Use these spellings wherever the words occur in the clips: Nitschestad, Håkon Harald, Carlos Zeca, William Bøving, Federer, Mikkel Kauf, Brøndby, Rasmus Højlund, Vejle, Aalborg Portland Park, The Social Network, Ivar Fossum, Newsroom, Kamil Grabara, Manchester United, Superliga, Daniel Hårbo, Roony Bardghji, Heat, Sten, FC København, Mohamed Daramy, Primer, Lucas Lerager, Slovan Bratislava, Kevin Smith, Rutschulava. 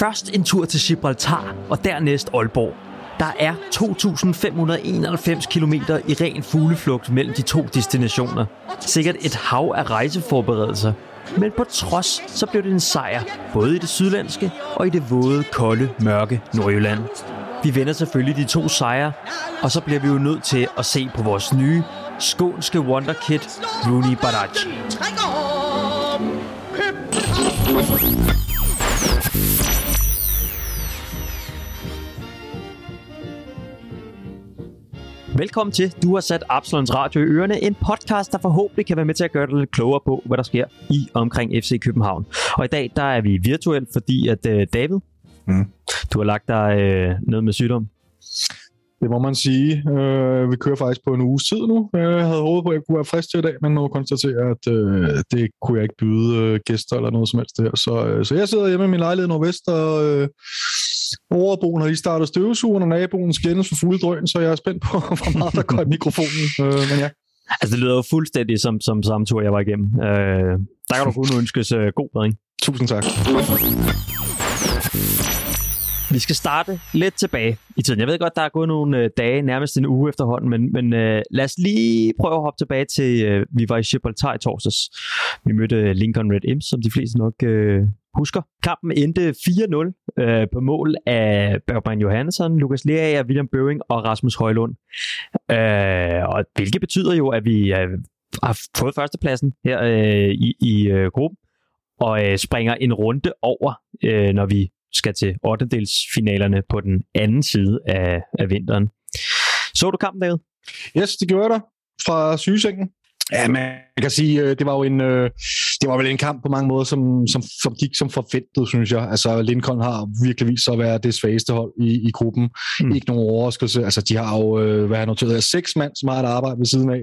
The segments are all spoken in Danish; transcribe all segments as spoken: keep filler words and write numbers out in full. Først en tur til Gibraltar og dernæst Aalborg. Der er to tusind fem hundrede enoghalvfems kilometer i ren fugleflugt mellem de to destinationer. Sikkert et hav af rejseforberedelser. Men på trods, så blev det en sejr, både i det sydlandske og i det våde, kolde, mørke Nordjylland. Vi vender selvfølgelig de to sejre, og så bliver vi jo nødt til at se på vores nye, skånske wonderkid, Roony Bardghji. Velkommen til. Du har sat Absolons Radio i ørerne. En podcast, der forhåbentlig kan være med til at gøre dig lidt klogere på, hvad der sker i omkring F C København. Og i dag, der er vi virtuelt, fordi at øh, David, mm. du har lagt dig øh, noget med sygdom. Det må man sige. Øh, vi kører faktisk på en uges tid nu. Jeg havde håbet på, at jeg kunne være frisk til i dag, men må konstatere, at øh, det kunne jeg ikke byde øh, gæster eller noget som helst der. Så, øh, så jeg sidder hjemme i min lejlighed nordvest og... Øh, Overboen har lige startet støvsugeren, og naboen skændes for fulde drøn, så jeg er spændt på, hvor meget der går i mikrofonen. Øh, men ja. Altså, det lyder jo fuldstændig som, som samme tur, jeg var igennem. Øh, der kan du kun ønskes øh, god bedring. Tusind tak. Vi skal starte lidt tilbage i tiden. Jeg ved godt, der er gået nogle øh, dage, nærmest en uge efterhånden, men, men øh, lad os lige prøve at hoppe tilbage til, øh, vi var i Gibraltar i torsdags. Vi mødte Lincoln Red Imps, som de fleste nok... Øh, Husker, kampen endte fire nul øh, på mål af Bergman Johansson, Lukas Leraj, William Bøving og Rasmus Højlund. Øh, og hvilket betyder jo, at vi øh, har fået førstepladsen her øh, i, i øh, gruppen og øh, springer en runde over, øh, når vi skal til ottendedelsfinalerne på den anden side af, af vinteren. Så du kampen, David? Yes, det gjorde jeg fra sygesengen. Ja, man kan sige, det var jo en, det var vel en kamp på mange måder, som, som, som gik som forventet, synes jeg. Altså, Lincoln har virkelig vist sig at være det svageste hold i, i gruppen. Mm. Ikke nogen overraskelse. Altså, de har jo, hvad jeg noteret her, seks mand, som har et arbejde ved siden af.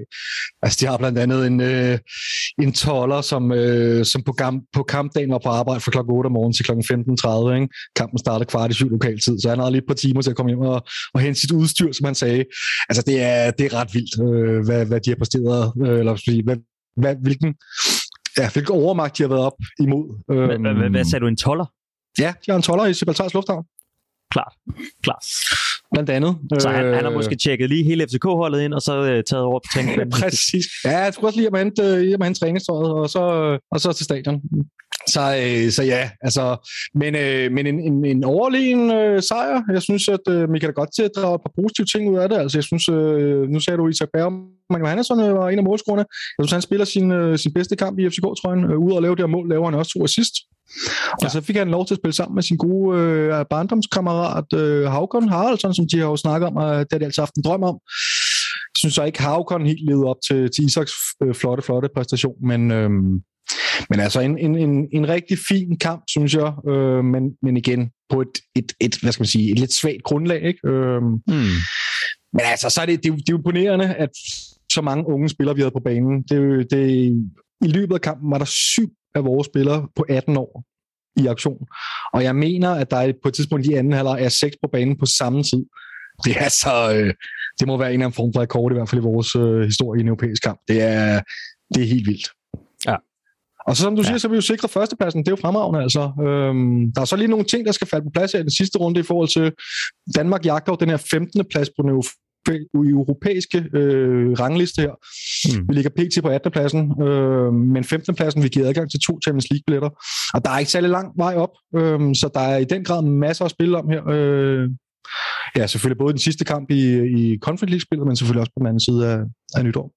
Altså, de har blandt andet en, en toller, som, som på, kamp, på kampdagen var på arbejde fra klokken otte om morgenen til klokken femten tredive. Ikke? Kampen startede kvart i syv lokaltid, så han havde lige et par timer til at komme hjem og, og hente sit udstyr, som han sagde. Altså, det er, det er ret vildt, hvad, hvad de har præsteret, eller Hvad, hvad, hvilken, ja, hvilken overmagt de har været op imod. Hvad, hvad, hvad sagde du, en toller? Ja, de har en toller i Gibraltars lufthavn. Klart, klart. Blandt andet. Så han, øh, han har måske tjekket lige hele F C K-holdet ind, og så øh, taget over på tænken. Præcis. Ja, jeg skulle også lige have med hans træningstøjet, og så, og så til stadion. Så, øh, så ja, altså, men, øh, men en, en, en overlegen øh, sejr. Jeg synes, at øh, man kan da godt til at drage et par positive ting ud af det. Altså, jeg synes, øh, nu sagde du Isak Bergman Johansson øh, var en af målscorerne. Jeg synes, han spiller sin, øh, sin bedste kamp i F C K-trøjen. Øh, ude at lave det her mål, laver han også to assist. Ja. Og så fik han lov til at spille sammen med sin gode øh, barndomskammerat øh, Håkon Harald, sådan, som de har jo snakket om, og det har de altså haft en drøm om. Jeg synes så ikke, Håkon helt levede op til, til Isaks øh, flotte, flotte præstation, men... Øh, Men altså en, en, en, en rigtig fin kamp, synes jeg, øh, men, men igen på et, et, et, hvad skal man sige, et lidt svagt grundlag, ikke? Øh, mm. Men altså, så er det, det, det er jo imponerende, at så mange unge spillere, vi havde på banen. Det, det, i løbet af kampen var der syv af vores spillere på atten år i aktion. Og jeg mener, at der på et tidspunkt i anden halvleg er seks på banen på samme tid. Det er altså, øh, det må være en eller anden form for rekord, i hvert fald i vores øh, historie i en europæisk kamp. Det er, det er helt vildt. Ja. Og så som du ja. siger, så er vi jo sikret førstepladsen. Det er jo fremragende, altså. Øhm, der er så lige nogle ting, der skal falde på plads her i den sidste runde i forhold til Danmark jagter den her femtende plads på den europæiske øh, rangliste her. Mm. Vi ligger pt på attende pladsen, øh, men femtende pladsen, vi giver adgang til to Champions League-billetter. Og der er ikke særlig lang vej op, øh, så der er i den grad masser at spille om her. Øh, ja, selvfølgelig både den sidste kamp i, i Conference League-spillet, men selvfølgelig også på den anden side af, af nytår.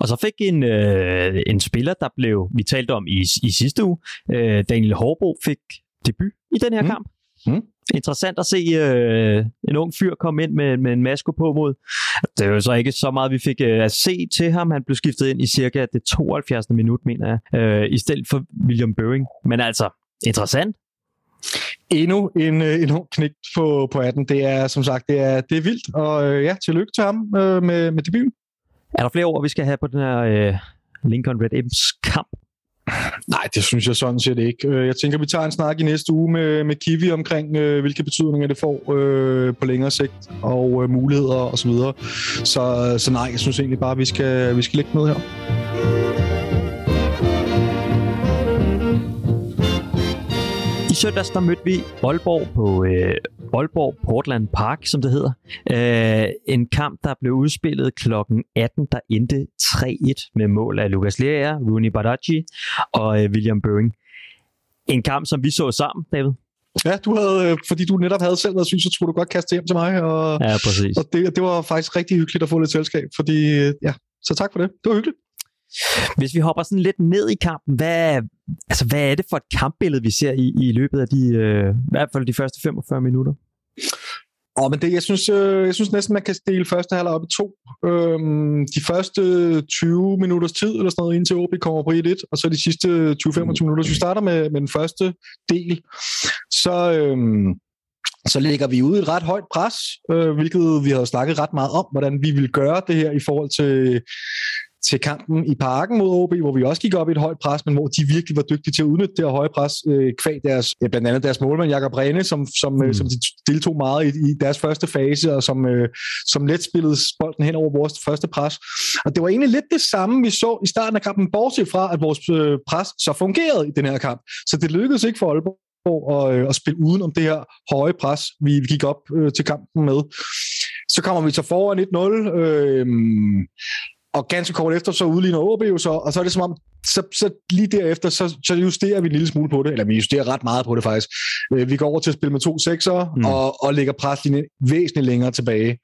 Og så fik en, øh, en spiller, der blev, vi talte om i, i sidste uge, øh, Daniel Hårbo fik debut i den her mm. kamp. Mm. Interessant at se øh, en ung fyr komme ind med, med en maske på mod. Det var så ikke så meget, vi fik øh, at se til ham. Han blev skiftet ind i cirka det tooghalvfjerdsende minut, mener jeg, øh, i stedet for William Bøving. Men altså, interessant. Endnu en, en ung knægt på, på atten. Det er som sagt, det er, det er vildt. Og øh, ja, tillykke til ham øh, med, med debuten. Er der flere ord, vi skal have på den her øh, Lincoln Red Imps kamp? Nej, det synes jeg sådan set ikke. Jeg tænker, vi tager en snak i næste uge med, med Kiwi omkring, øh, hvilke betydninger det får øh, på længere sigt, og øh, muligheder og så videre. Så, så nej, jeg synes egentlig bare, vi skal, vi skal lægge med her. I søndags der mødte vi Aalborg på øh, Aalborg Portland Park, som det hedder. Øh, en kamp, der blev udspillet klokken atten, der endte tre et med mål af Lucas Lerager, Roony Bardghji og øh, William Bøving. En kamp, som vi så sammen, David. Ja, du havde, fordi du netop havde selv været syg, så tror du godt kaste hjem til mig. Og, ja, præcis. Og det, det var faktisk rigtig hyggeligt at få lidt selskab, fordi ja, så tak for det. Det var hyggeligt. Hvis vi hopper sådan lidt ned i kampen, hvad, altså, hvad er det for et kampbillede, vi ser i, i løbet af de, øh, i hvert fald de første femogfyrre minutter? Åh, oh, men det, jeg synes, øh, jeg synes næsten, man kan dele første halvleg op i to. Øhm, de første tyve minutters tid, eller sådan noget, indtil O B kommer på et et, og så de sidste tyve til femogtyve minutter. Så vi starter med, med den første del. Så... Øhm Så lægger vi ud et ret højt pres, øh, hvilket vi havde snakket ret meget om, hvordan vi ville gøre det her i forhold til, til kampen i Parken mod O B, hvor vi også gik op i et højt pres, men hvor de virkelig var dygtige til at udnytte det her høje pres, øh, kvad deres, ja, blandt andet deres målmand Jakob Rene, som, som, mm. øh, som de deltog meget i, i deres første fase, og som, øh, som let spillede bolden hen over vores første pres. Og det var egentlig lidt det samme, vi så i starten af kampen, bortset fra, at vores øh, pres så fungerede i den her kamp. Så det lykkedes ikke for Aalborg og øh, at spille uden om det her høje pres, vi gik op øh, til kampen med. Så kommer vi så foran et nul, øh, og ganske kort efter, så udligner O B jo så, og så er det som om, så, så lige derefter, så, så justerer vi en lille smule på det, eller vi justerer ret meget på det faktisk. Øh, vi går over til at spille med to sekser, mm. og, og lægger preslinjen væsentligt længere tilbage.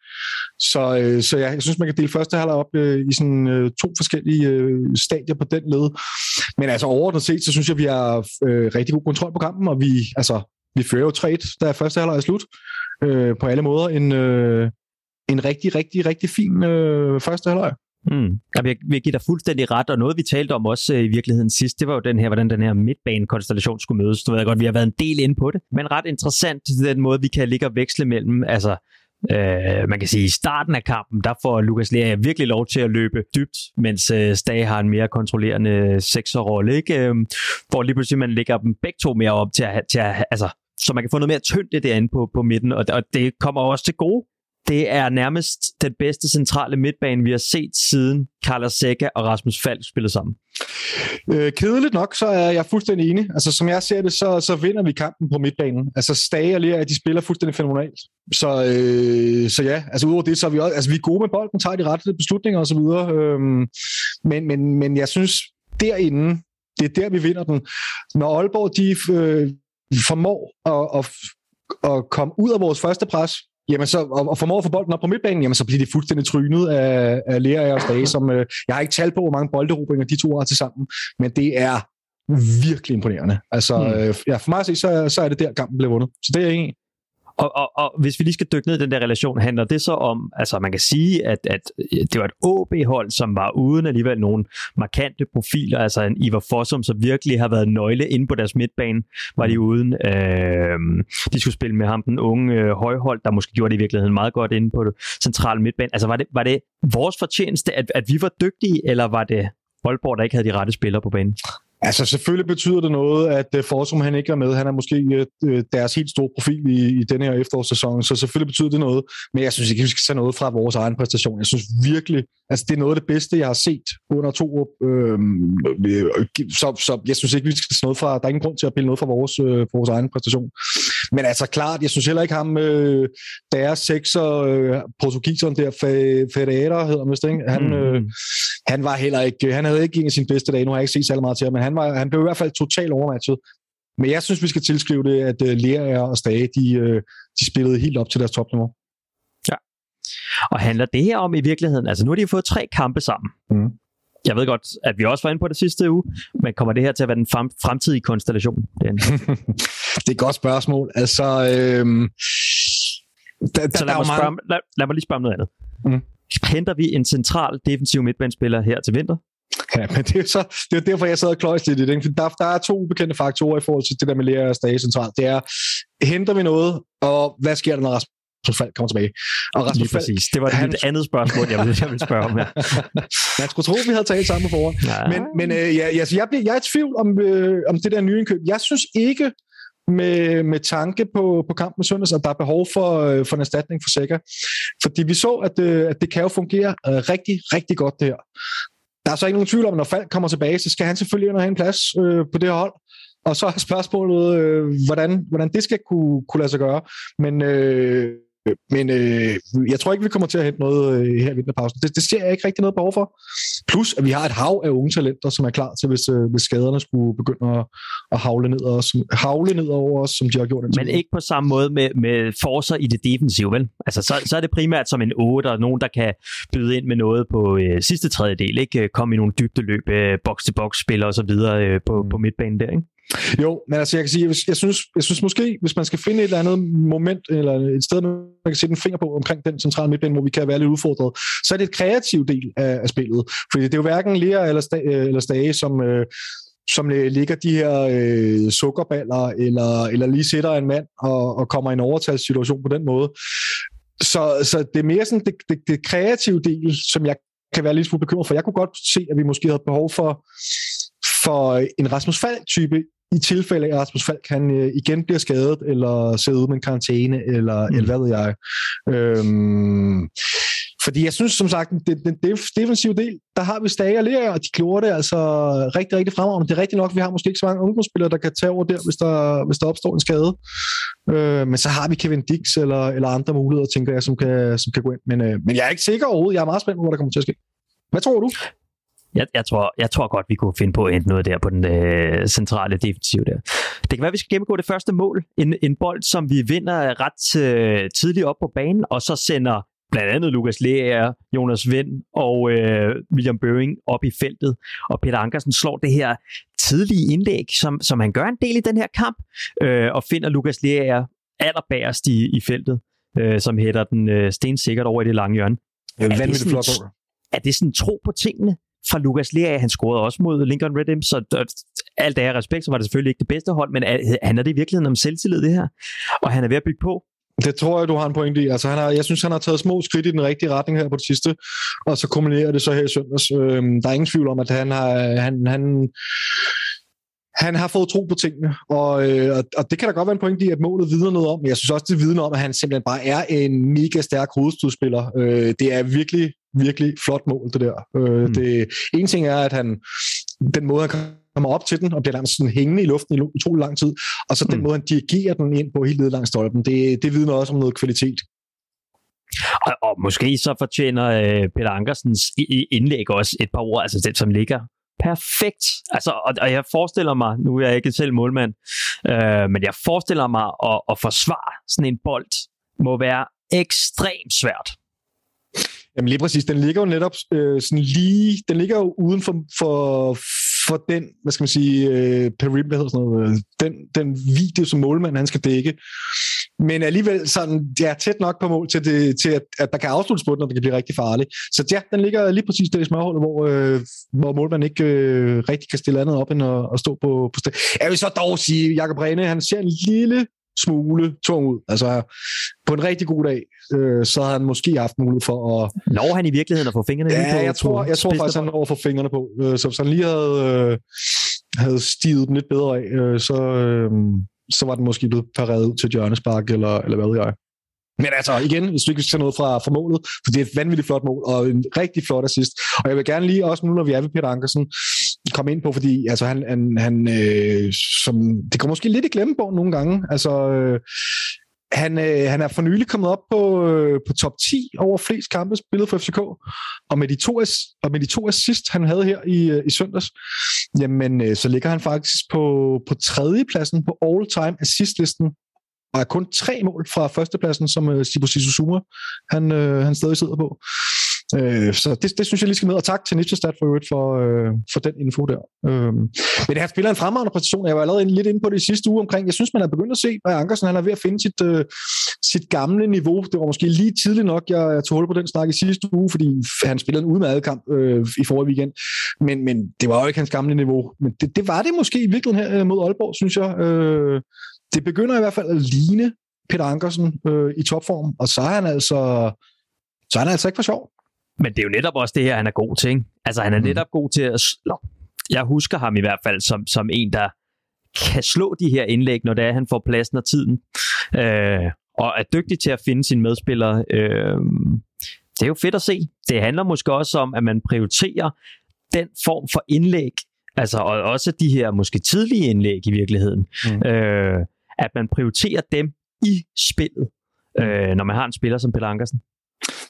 Så, øh, så ja, jeg synes, man kan dele første halvleg op øh, i sådan, øh, to forskellige øh, stadier på den led. Men altså overordnet set, så synes jeg, vi har øh, rigtig god kontrol på kampen, og vi, altså, vi fører jo tre et, da første halvleg er slut. Øh, på alle måder en, øh, en rigtig, rigtig, rigtig fin øh, første halvleg. Mm. Jeg vil give dig fuldstændig ret, og noget vi talte om også i virkeligheden sidst, det var jo den her, hvordan den her midtbanekonstellation skulle mødes. Du ved godt, vi har været en del inde på det, men ret interessant den måde, vi kan ligge og veksle mellem, altså øh, man kan sige, i starten af kampen, der får Lucas Lerager virkelig lov til at løbe dybt, mens øh, Stage har en mere kontrollerende sekserrolle, ikke? Hvor lige pludselig man lægger dem begge to mere op til at, til at altså, så man kan få noget mere tyngde derinde på, på midten, og, og det kommer også til gode. Det er nærmest den bedste centrale midtbane, vi har set siden Carlos Zeca og Rasmus Falk spillede sammen. Øh, kedeligt nok, så er jeg fuldstændig enig. Altså, som jeg ser det, så, så vinder vi kampen på midtbanen. Altså, Stage og Lerager, de spiller fuldstændig fænomenalt. Så, øh, så ja, altså udover det, så er vi også, altså, vi er gode med bolden, tager de rette beslutninger osv. Øhm, men, men, men jeg synes, derinde, det er der, vi vinder den. Når Aalborg, de øh, formår at, at, at komme ud af vores første pres, jamen så, og formår at få bolden op på midtbanen, jamen så bliver det fuldstændig trynet af, af Lerager og Stage, som øh, jeg har ikke talt på, hvor mange bolderobringer de to har til sammen, men det er virkelig imponerende. Altså, mm. øh, ja, for mig at se, så, så er det der, kampen blev vundet. Så det er en. Og, og, og hvis vi lige skal dykke ned i den der relation, handler det så om, altså man kan sige, at, at det var et O B-hold, som var uden alligevel nogle markante profiler, altså en Ivar Fossum, som virkelig har været nøgle inde på deres midtbane, var de uden. Øh, de skulle spille med ham, den unge øh, højhold, der måske gjorde det i virkeligheden meget godt inde på det centrale midtbane. Altså var det, var det vores fortjeneste, at, at vi var dygtige, eller var det Aalborg, der ikke havde de rette spillere på banen? Altså selvfølgelig betyder det noget, at Fossum han ikke er med. Han er måske deres helt store profil i, i den her efterårssæson, så selvfølgelig betyder det noget. Men jeg synes ikke, vi skal tage noget fra vores egen præstation. Jeg synes virkelig, altså det er noget af det bedste, jeg har set under to øh, så, så jeg synes ikke, vi skal tage noget fra, der er ingen grund til at pille noget fra vores, øh, vores egen præstation. Men altså klart, jeg synes heller ikke ham, øh, deres sekser, øh, portugiseren der, Federer hedder man vist, ikke? Han, mm. øh, han var heller ikke, han havde ikke en af sine bedste dage, nu har jeg ikke set særlig meget til ham, men han, var, han blev i hvert fald totalt overmatchet. Men jeg synes, vi skal tilskrive det, at øh, Lerager og Stage, de, øh, de spillede helt op til deres topniveau. Ja, og handler det her om i virkeligheden, altså nu har de fået tre kampe sammen. Mm. Jeg ved godt, at vi også var inde på det sidste uge, men kommer det her til at være den fremtidige konstellation? Det er et godt spørgsmål. Altså, øhm, der, der, Så lad, der mig meget... spørge, lad, lad mig lige spørge om noget andet. Mm. Henter vi en central defensiv midtbanespiller her til vinter? Ja, men det er så det er derfor, jeg sad og kløjs lidt i det. Der, der er to ubekendte faktorer i forhold til det der med Lerager og Stage centralt. Det er, henter vi noget, og hvad sker der, når Rasmus Falk kommer tilbage? Og Rasmus Falk, det var han... et andet spørgsmål, jeg ville, jeg ville spørge om her. Man skulle tro, vi havde talt sammen på forhånd. Ja. Men, men øh, ja, altså, jeg, bliver, jeg er i tvivl om, øh, om det der nye indkøb. Jeg synes ikke, Med, med tanke på, på kampen søndags, at der er behov for, øh, for en erstatning for Zeca. Fordi vi så, at, øh, at det kan jo fungere øh, rigtig, rigtig godt det her. Der er så ikke nogen tvivl om, at når Falk kommer tilbage, så skal han selvfølgelig ind og have en plads øh, på det hold. Og så er spørgsmålet, øh, hvordan, hvordan det skal kunne, kunne lade sig gøre. Men, øh, men øh, jeg tror ikke, vi kommer til at hente noget øh, her i vinterpausen. Det, det ser jeg ikke rigtig noget behov for. Plus, at vi har et hav af unge talenter, som er klar til, hvis, øh, hvis skaderne skulle begynde at, at havle, ned og, som, havle ned over os, som de har gjort. Men tid. Ikke på samme måde med, med forser i det defensive, vel? Altså, så, så er det primært som en otter, og nogen, der kan byde ind med noget på øh, sidste tredjedel, ikke? Komme i nogle dybde løb, øh, box-to-box-spiller og så videre øh, på, på midtbanen der, ikke? Jo, men altså jeg kan sige, jeg synes, jeg synes måske, hvis man skal finde et eller andet moment, eller et sted, man kan sætte en finger på omkring den centrale midtbane, hvor vi kan være lidt udfordret, så er det et kreativt del af, af spillet. Fordi det er jo hverken Lea eller, sta- eller Stage, som... Øh, som ligger de her øh, sukkerballer, eller, eller lige sætter en mand og, og kommer i en overtalssituation på den måde. Så, så det er mere sådan det, det, det kreative del, som jeg kan være lidt smule bekymret for. Jeg kunne godt se, at vi måske havde behov for, for en Rasmus Falk-type, i tilfælde af, at Rasmus Falk han, øh, igen bliver skadet, eller sidder ude med en karantæne, eller, mm. eller hvad ved jeg. Øhm, fordi jeg synes, som sagt, den, den defensive del, der har vi Stager og Lerøer, og de kloger det altså rigtig, rigtig fremragende. Det er rigtigt nok, vi har måske ikke så mange ungdomsspillere, der kan tage over der, hvis der, hvis der opstår en skade. Øh, men så har vi Kevin Dix, eller, eller andre muligheder, tænker jeg, som kan, som kan gå ind. Men, øh, men jeg er ikke sikker overhovedet. Jeg er meget spændt på, hvad der kommer til at ske. Hvad tror du? Jeg, jeg, tror, jeg tror godt, vi kunne finde på at hente noget der på den øh, centrale defensiv der. Det kan være, at vi skal gennemgå det første mål. En, en bold, som vi vinder ret øh, tidligt op på banen, og så sender blandt andet Lucas Lerager, Jonas Vind og øh, William Bøving op i feltet. Og Peter Ankersen slår det her tidlige indlæg, som, som han gør en del i den her kamp, øh, og finder Lucas Lerager allerbærest i, i feltet, øh, som hætter den øh, stensikkert over i det lange hjørne. Ja, er, det sådan, flot, er det sådan tro på tingene? Fra Lucas Leraj, han scorede også mod Lincoln Red Imps, så alt af respekt, så var det selvfølgelig ikke det bedste hold, men handler det i virkeligheden om selvtillid, det her? Og han er ved at bygge på. Det tror jeg, du har en pointe i. Altså, han har, jeg synes, han har taget små skridt i den rigtige retning her på det sidste, og så kombinerer det så her i søndags. Øhm, der er ingen tvivl om, at han har... Han, han Han har fået tro på tingene, og, øh, og det kan da godt være en pointe i, at målet vidner noget om. Jeg synes også, det vidner om, at han simpelthen bare er en mega stærk hovedstødspiller. Øh, det er virkelig, virkelig flot mål, det der. Øh, mm. det, en ting er, at han, den måde, han kommer op til den, og bliver nærmest sådan hængende i luften i utrolig lang tid, og så den mm. måde, han dirigerer den ind på helt ned langs stolpen, det, det vidner også om noget kvalitet. Og, og måske så fortjener øh, Peter Ankersens indlæg også et par ord, altså den, som ligger perfekt. Altså, og, og jeg forestiller mig, nu er jeg ikke selv målmand, øh, men jeg forestiller mig at, at forsvare sådan en bold må være ekstremt svært. Jamen lige præcis, den ligger jo netop øh, sådan lige, den ligger jo uden for, for, for den, hvad skal man sige, øh, perimeter hedder sådan noget, øh, den, den video, som målmanden han skal dække. Men alligevel sådan, det er tæt nok på mål til, det, til at, at der kan afsluttes på den, og det kan blive rigtig farligt. Så ja, den ligger lige præcis der i smørhullet, hvor, øh, hvor målmanden ikke øh, rigtig kan stille andet op, end at, at stå på, på sted. Jeg vil så dog sige, Jakob Rene, han ser en lille smule tung ud. Altså, på en rigtig god dag, øh, så har han måske haft mulighed for at... Når han i virkeligheden at få fingrene ja, lige på? Ja, jeg tror, jeg tror faktisk, han når at få fingrene på. Øh, så hvis han lige havde, øh, havde stiget dem lidt bedre af, øh, så... Øh, så var den måske blevet pareret ud til hjørnespark, eller, eller hvad ved jeg. Men altså, igen, hvis vi ikke skal tage noget fra, fra målet, for det er et vanvittigt flot mål, og en rigtig flot assist. Og jeg vil gerne lige, også nu, når vi er ved Peter Ankersen, komme ind på, fordi altså, han, han, han øh, som, det går måske lidt i glemmebogen nogle gange. Altså, øh, han, øh, han er for nylig kommet op på, øh, på top ti over flest kampe spillet for F C K, og med de to, og med de to assist, han havde her i, i søndags, jamen, så ligger han faktisk på, på tredjepladsen på all-time assistlisten, og er kun tre mål fra førstepladsen, som uh, Sibusiso Zuma, han, uh, han stadig sidder på. Uh, så det, det synes jeg lige skal med, og tak til Nitschestad for øvrigt for, uh, for den info der. Uh, men det her spiller en fremragende præstation, jeg var allerede lidt inde på det i sidste uge omkring, jeg synes, man er begyndt at se, at Ankersen han er ved at finde sit... Uh, sit gamle niveau. Det var måske lige tidligt nok, jeg, jeg tog hold på den snak i sidste uge, fordi han spillede en udmærket kamp øh, i forrige weekend, men, men det var jo ikke hans gamle niveau. Men det, det var det måske i virkeligheden her mod Aalborg, synes jeg. Øh, det begynder i hvert fald at ligne Peter Ankersen øh, i topform, og så er han altså, så er han altså ikke for sjov. Men det er jo netop også det her, han er god til, ikke? Altså, han er mm. netop god til at slå. Jeg husker ham i hvert fald som, som en, der kan slå de her indlæg, når det er, han får pladsen og tiden. Øh, og er dygtig til at finde sine medspillere. Øh, det er jo fedt at se. Det handler måske også om, at man prioriterer den form for indlæg, Altså, og også de her måske tidlige indlæg i virkeligheden. Mm. Øh, at man prioriterer dem i spillet, mm. øh, når man har en spiller som Peter Ankersen.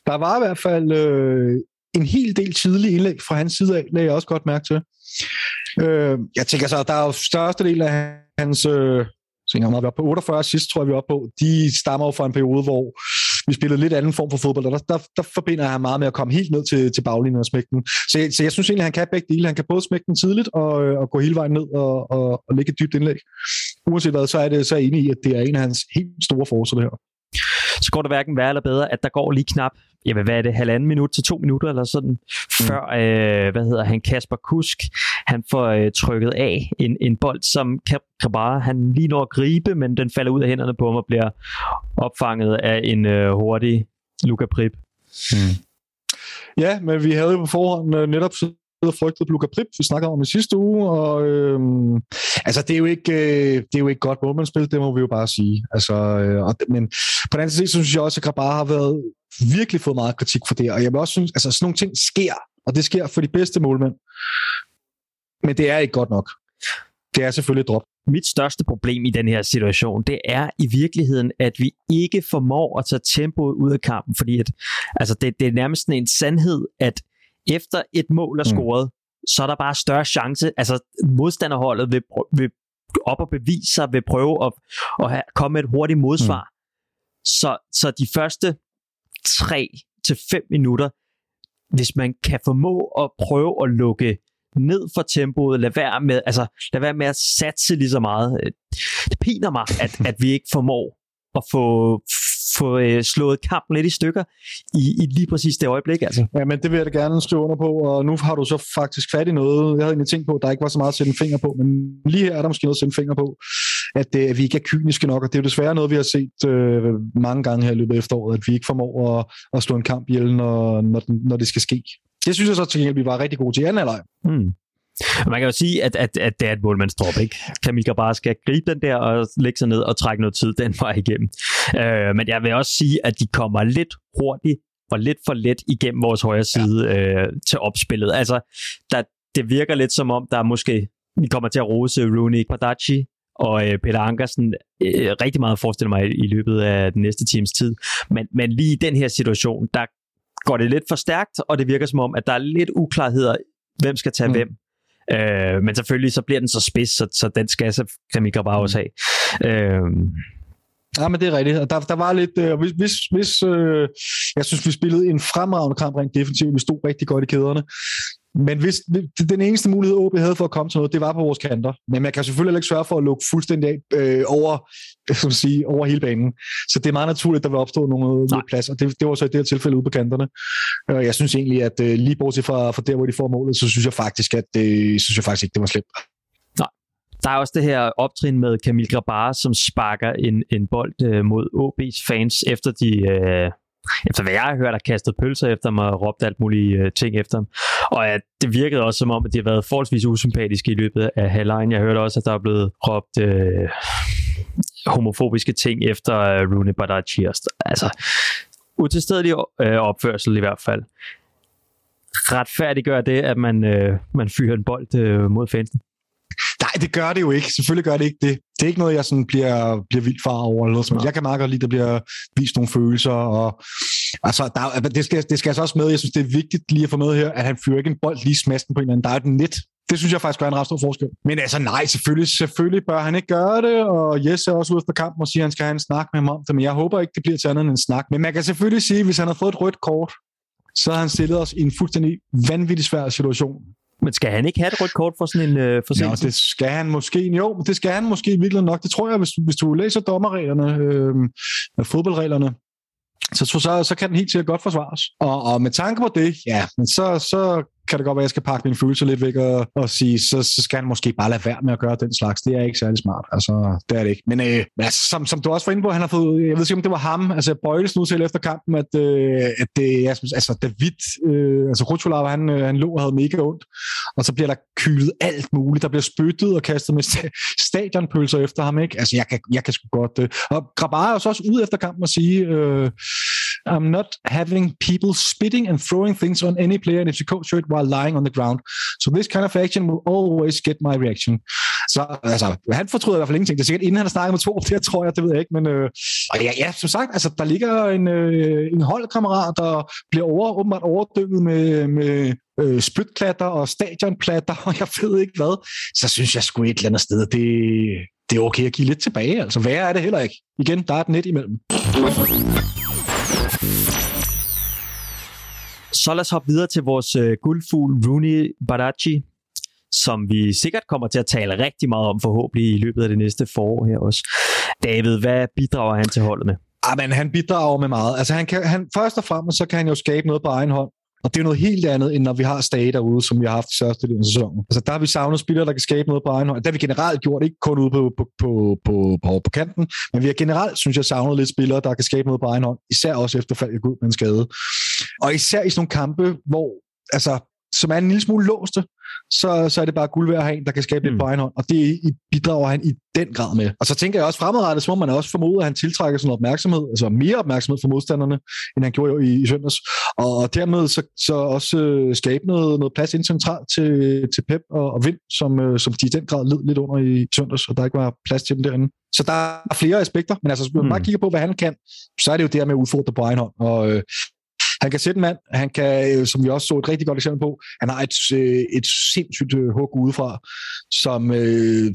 Der var i hvert fald øh, en hel del tidlige indlæg fra hans side af, lagde jeg også godt mærke til. Øh, jeg tænker så, der er jo største del af hans... Øh, så jeg var oppe på otteogfyrre sidst, tror jeg, vi var på. De stammer jo fra en periode, hvor vi spillede lidt anden form for fodbold, og der, der, der forbinder han meget med at komme helt ned til, til baglinjen og smække den. Så jeg, så jeg synes egentlig, han kan begge dele. Han kan både smække den tidligt og, og gå hele vejen ned og, og, og lægge et dybt indlæg. Uanset hvad, så er det så enig i, at det er en af hans helt store forser, det her. Så går det hverken værre eller bedre, at der går lige knap, jamen hvad er det, halvanden minut til to minutter eller sådan, mm. før, øh, hvad hedder han, Kasper Kusk, han får øh, trykket af en, en bold, som Grabara, han lige når at gribe, men den falder ud af hænderne på ham og bliver opfanget af en øh, hurtig Luka Prip. Mm. Ja, men vi havde jo på forhånd øh, netop og frygtet Luka Prip, vi snakker om i sidste uge, og øhm, altså det er jo ikke øh, det er jo ikke godt målmandsspil, det må vi jo bare sige. Altså, øh, og, men på den anden side synes jeg også, at Grabara har været virkelig fået meget kritik for det, og jeg vil også synes, altså sådan nogle ting sker, og det sker for de bedste målmænd, men det er ikke godt nok. Det er selvfølgelig et drop. Mit største problem i den her situation, det er i virkeligheden, at vi ikke formår at tage tempoet ud af kampen, fordi at, altså det, det er nærmest en sandhed, at efter et mål er scoret, mm. så er der bare større chance. Altså modstanderholdet vil, prø- vil op og bevise sig, vil prøve at, at have, komme med et hurtigt modsvar. Mm. Så, så de første tre til fem minutter, hvis man kan formå at prøve at lukke ned for tempoet, lad være med, altså, lad være med at satse lige så meget. Det piner mig, at, at vi ikke formår at få... få øh, slået kampen lidt i stykker i, i lige præcis det øjeblik. Altså. Ja, men det vil jeg da gerne skrive under på, og nu har du så faktisk fat i noget. Jeg havde egentlig tænkt på, at der ikke var så meget at sætte en finger på, men lige her er der måske noget at sætte en finger på, at, øh, at vi ikke er kyniske nok, og det er jo desværre noget, vi har set øh, mange gange her i løbet af efteråret, at vi ikke formår at, at slå en kamp ihjel, når, når, den, når det skal ske. Det synes jeg så til gengæld, vi var rigtig gode til anden halvleg. Mm. Man kan jo sige, at, at, at det er et målmandsdrop, ikke? Kamil Grabara skal gribe den der og lægge sig ned og trække noget tid den vej igennem. Øh, men jeg vil også sige, at de kommer lidt hurtigt og lidt for let igennem vores højre side ja. øh, til opspillet. Altså, der, det virker lidt som om, der måske vi kommer til at rose Roony Bardghji og øh, Peter Ankersen øh, rigtig meget, forestiller mig, i, i løbet af den næste times tid. Men, men lige i den her situation, der går det lidt for stærkt, og det virker som om, at der er lidt uklarheder, hvem skal tage mm. hvem. Øh, men selvfølgelig så bliver den så spids, så, så den skal så Kamil Grabara også have. Øh. Ja, men det er rigtigt. Der, der var lidt... Øh, hvis, hvis, hvis, øh, jeg synes, vi spillede en fremragende kamp rent defensivt. Vi stod rigtig godt i kæderne. Men hvis, den eneste mulighed, O B havde for at komme til noget, det var på vores kanter. Men man kan selvfølgelig ikke sørge for at lukke fuldstændig af øh, over, som sige, over hele banen. Så det er meget naturligt, at der vil opstå nogle plads, og det, det var så i det her tilfælde ude på kanterne. Jeg synes egentlig, at lige bortset fra, fra der, hvor de får målet, så synes jeg faktisk, at det, synes jeg faktisk ikke, det var slemt. Der er også det her optrin med Kamil Grabara, som sparker en, en bold mod O B's fans, efter de... Øh efter hvad jeg har hørt, der kastet pølser efter mig og råbt alt mulige ting efter dem. Og ja, det virkede også som om, at de har været forholdsvis usympatiske i løbet af halvlegen. Jeg hørte også, at der er blevet råbt øh, homofobiske ting efter øh, Roony Bardghji. Altså, utilstedelig øh, opførsel i hvert fald. Retfærdiggør det, at man, øh, man fyrer en bold øh, mod fansen? Nej, det gør det jo ikke. Selvfølgelig gør det ikke det. Det er ikke noget, jeg sådan bliver, bliver vildt far over. Eller sådan. Jeg kan meget godt lide, at der bliver vist nogle følelser. Og, altså, der, det, skal, det skal altså også med. Jeg synes, det er vigtigt lige at få med her, at han fyrer ikke en bold lige smasken på en eller anden. Der er et net. Det synes jeg faktisk gør en ret stor forskel. Men altså nej, selvfølgelig, selvfølgelig bør han ikke gøre det. Og Jes er også ude efter kampen og siger, at han skal have en snak med ham om det. Men jeg håber ikke, det bliver til andet end en snak. Men man kan selvfølgelig sige, at hvis han havde fået et rødt kort, så havde han stillet os i en fuldstændig vanvittig svær situation. Men skal han ikke have et rødt kort for sådan en øh, forseelse? Det skal han måske. Jo, men det skal han måske virkelig nok. Det tror jeg, hvis, hvis du læser dommerreglerne, øh, fodboldreglerne, så, så, så kan den helt sikkert godt forsvares. Og, og med tanke på det, ja, men så, så kan det godt være, at jeg skal pakke min følelse lidt væk og, og sige, så, så skal han måske bare lade være med at gøre den slags. Det er ikke særlig smart. Altså, det er det ikke. Men øh, altså, som, som du også var inde på, han har fået, jeg ved ikke, om det var ham, altså Bøjlesen udtalte efter kampen, at, øh, at det, jeg synes, altså David, øh, altså Rutschulava, han, øh, han lå og havde mega ondt. Og så bliver der kylet alt muligt. Der bliver spyttet og kastet med st- stadionpølser efter ham, ikke? Altså, jeg kan, jeg kan sgu godt... Øh. Og Grabara er også ude efter kampen og sige... Øh, I'm not having people spitting and throwing things on any player in F C K shirt while lying on the ground. So this kind of action will always get my reaction. Så altså, han fortryder i hvert fald ingenting. Det er sikkert, inden han har snakket med to, det tror jeg, det ved jeg ikke. Men øh, ja, ja, som sagt, altså, der ligger en, øh, en holdkammerat, der bliver over, åbenbart overdøvet med, med øh, spytklatter og stadionplatter, og jeg ved ikke hvad. Så synes jeg sgu et eller andet sted, det, det er okay at give lidt tilbage. Altså, værre er det heller ikke. Igen, der er et net imellem. Så lad os hoppe videre til vores øh, guldfugl, Roony Bardghji, som vi sikkert kommer til at tale rigtig meget om, forhåbentlig i løbet af det næste forår her også. David, hvad bidrager han til holdet med? Jamen, han bidrager med meget. Altså, han kan, han, først og fremmest, så kan han jo skabe noget på egen hånd. Og det er noget helt andet, end når vi har Stade derude, som vi har haft i største del af sæsonen. Altså, der har vi savnet spillere, der kan skabe noget på egen hånd. Det har vi generelt gjort, ikke kun ude på, på, på, på, på, på kanten, men vi har generelt, synes jeg, savnet lidt spillere, der kan skabe noget på egen hånd, især også efter Falk ud med en skade. Og især i sådan nogle kampe, hvor, altså, som er en lille smule låste, så, så er det bare guld værd at have en, der kan skabe mm. lidt på egen hånd, og det bidrager han i den grad med. Og så tænker jeg også fremadrettet, så må man også formode, at han tiltrækker sådan noget opmærksomhed, altså mere opmærksomhed for modstanderne, end han gjorde i, i søndags. Og dermed så, så også øh, skabe noget, noget plads indcentralt til, til Pep og, og Vind, som, øh, som de i den grad led lidt under i søndags, og der ikke var plads til dem derinde. Så der er flere aspekter, men altså, hvis man mm. bare kigger på, hvad han kan, så er det jo det her med at udfordre på egen hånd, og øh, han kan sætte en mand, han kan, som vi også så et rigtig godt eksempel på, han har et, et sindssygt hug udefra, som,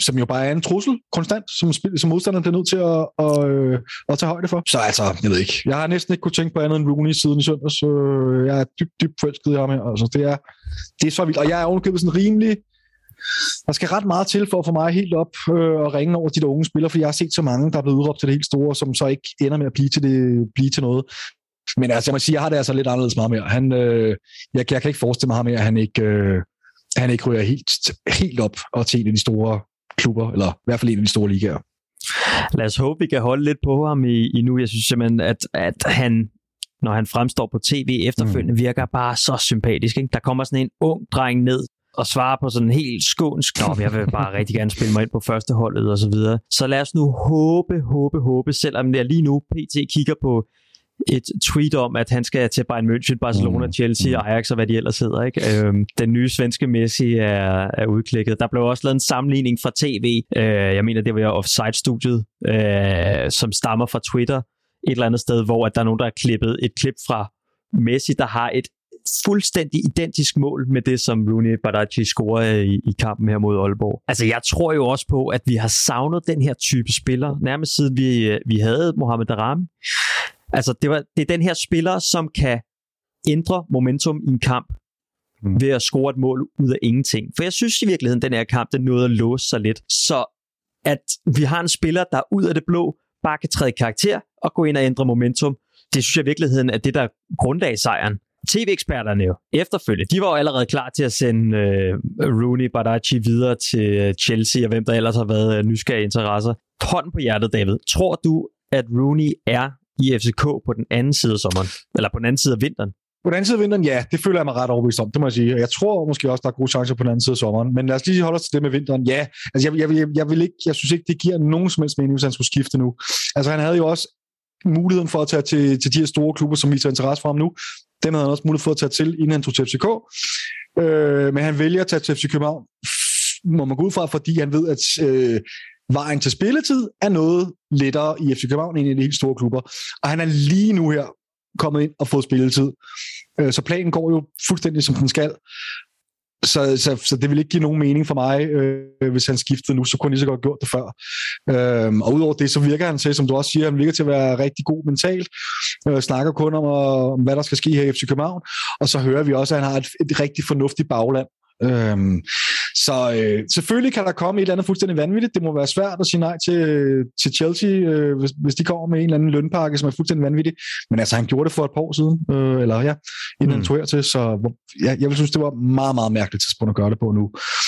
som jo bare er en trussel, konstant, som, som modstanderen bliver nødt til at, at, at tage højde for. Så altså, jeg ved ikke. Jeg har næsten ikke kunne tænke på andet end Roony siden i søndags, så jeg er dybt, dybt forelsket i ham her. Altså, det, er, det er så vildt, og jeg er ovenkøbet sådan rimelig. Der skal ret meget til for at få mig helt op øh, og ringe over de der unge spillere, for jeg har set så mange, der er blevet udråbt til det helt store, som så ikke ender med at blive til, det, blive til noget. Men altså, jeg må sige, jeg har det altså lidt anderledes meget mere. Han, øh, jeg, jeg kan ikke forestille mig ham mere, at han ikke, øh, han ikke ryger helt, helt op og til en af de store klubber, eller i hvert fald en af de store ligaer. Lad os håbe, vi kan holde lidt på ham i, i nu. Jeg synes simpelthen, at, at han, når han fremstår på tv efterfølgende, mm. virker bare så sympatisk. Ikke? Der kommer sådan en ung dreng ned og svarer på sådan en helt skånsk, nå, jeg vil bare rigtig gerne spille mig ind på førsteholdet og så videre. Så lad os nu håbe, håbe, håbe, selvom jeg lige nu pt. Kigger på et tweet om, at han skal til Bayern München, Barcelona, Chelsea, Ajax og hvad de ellers hedder. Ikke? Øhm, den nye svenske Messi er, er udklikket. Der blev også lavet en sammenligning fra tv. Øh, jeg mener, det var Offside-studiet, øh, som stammer fra Twitter. Et eller andet sted, hvor at der er nogen, der har klippet et klip fra Messi, der har et fuldstændig identisk mål med det, som Roony Bardghji scorer i, i kampen her mod Aalborg. Altså, jeg tror jo også på, at vi har savnet den her type spiller, nærmest siden vi, vi havde Mohamed Daramy. Altså, det, var, det er den her spiller, som kan ændre momentum i en kamp mm. ved at score et mål ud af ingenting. For jeg synes i virkeligheden, den her kamp, den nåede at låse sig lidt. Så at vi har en spiller, der ud af det blå bare kan træde karakter og gå ind og ændre momentum, det synes jeg i virkeligheden er det, der grundlag sejren. T V-eksperterne jo efterfølgende, de var jo allerede klar til at sende øh, Roony Bardghji videre til Chelsea og hvem der ellers har været øh, nysgerrige interesser. Hånden på hjertet, David. Tror du, at Roony er i F C K på den anden side af sommeren, eller på den anden side af vinteren? På den anden side af vinteren, ja, det føler jeg mig ret overbevist om, det må jeg sige. Jeg tror måske også, der er gode chancer på den anden side af sommeren, men lad os lige holde os til det med vinteren. Ja, altså jeg, jeg, jeg, jeg, vil ikke, jeg synes ikke, det giver nogen som helst mening, hvis han skulle skifte nu. Altså han havde jo også muligheden for at tage til, til de her store klubber, som vi tager interesse for ham nu. Dem havde han også mulighed for at tage til, inden han tog til F C K. Øh, men han vælger at tage til F C København, må man gå ud fra, fordi han ved, at øh, vejen til spilletid er noget lettere i F C København end i de helt store klubber. Og han er lige nu her kommet ind og fået spilletid. Så planen går jo fuldstændig, som den skal. Så, så, så det vil ikke give nogen mening for mig, øh, hvis han skiftede nu, så kunne han lige så godt gjort det før. Øhm, og udover det, så virker han til, som du også siger, han virker til at være rigtig god mentalt, øh, snakker kun om, om, hvad der skal ske her i F C København, og så hører vi også, at han har et, et rigtig fornuftigt bagland. Øhm, så øh, selvfølgelig kan der komme et eller andet fuldstændig vanvittigt. Det må være svært at sige nej til, til Chelsea, øh, hvis, hvis de kommer med en eller anden lønpakke, som er fuldstændig vanvittig. Men altså, han gjorde det for et par år siden, øh, eller ja, inden mm. han tog her til, så hvor, ja, jeg vil synes, det var meget, meget mærkeligt tidspunkt at gøre det på nu.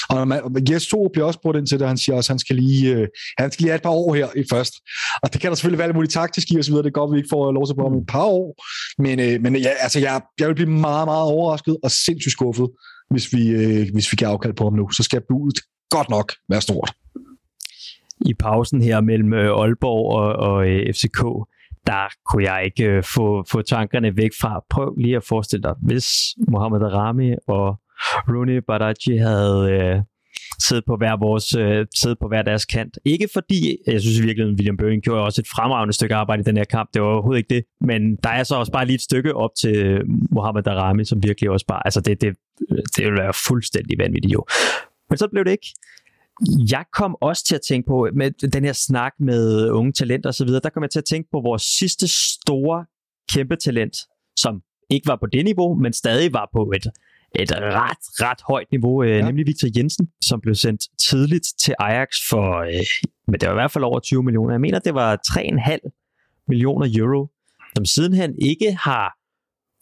Og man, Jes Torup bliver også brugt ind til det, han siger også, han skal lige, øh, han skal lige have et par år her først. Og det kan der selvfølgelig være lidt muligt taktisk i, og så videre, det går vi ikke får lov til at bruge om et par år. Men, øh, men ja, altså, jeg, jeg vil blive meget, meget overrasket og sindssygt skuffet, hvis vi, øh, hvis vi kan afkald på ham nu, så skal budet godt nok være stort. I pausen her mellem Aalborg og, og F C K, der kunne jeg ikke få, få tankerne væk fra. Prøv lige at forestille dig, hvis Mohamed Daramy og Roony Bardghji havde øh, siddet på hver vores øh, siddet på hver deres kant. Ikke fordi, jeg synes virkelig, at William Bøving gjorde også et fremragende stykke arbejde i den her kamp, det var overhovedet ikke det, men der er så også bare lige et stykke op til Mohamed Daramy, som virkelig også bare, altså det, det, det ville være fuldstændig vanvittigt jo. Men så blev det ikke. Jeg kom også til at tænke på, med den her snak med unge talenter og så videre, der kom jeg til at tænke på vores sidste store kæmpe talent, som ikke var på det niveau, men stadig var på et, et ret, ret højt niveau, ja. Nemlig Victor Jensen, som blev sendt tidligt til Ajax for, øh, men det var i hvert fald over tyve millioner. Jeg mener, det var tre komma fem millioner euro, som sidenhen ikke har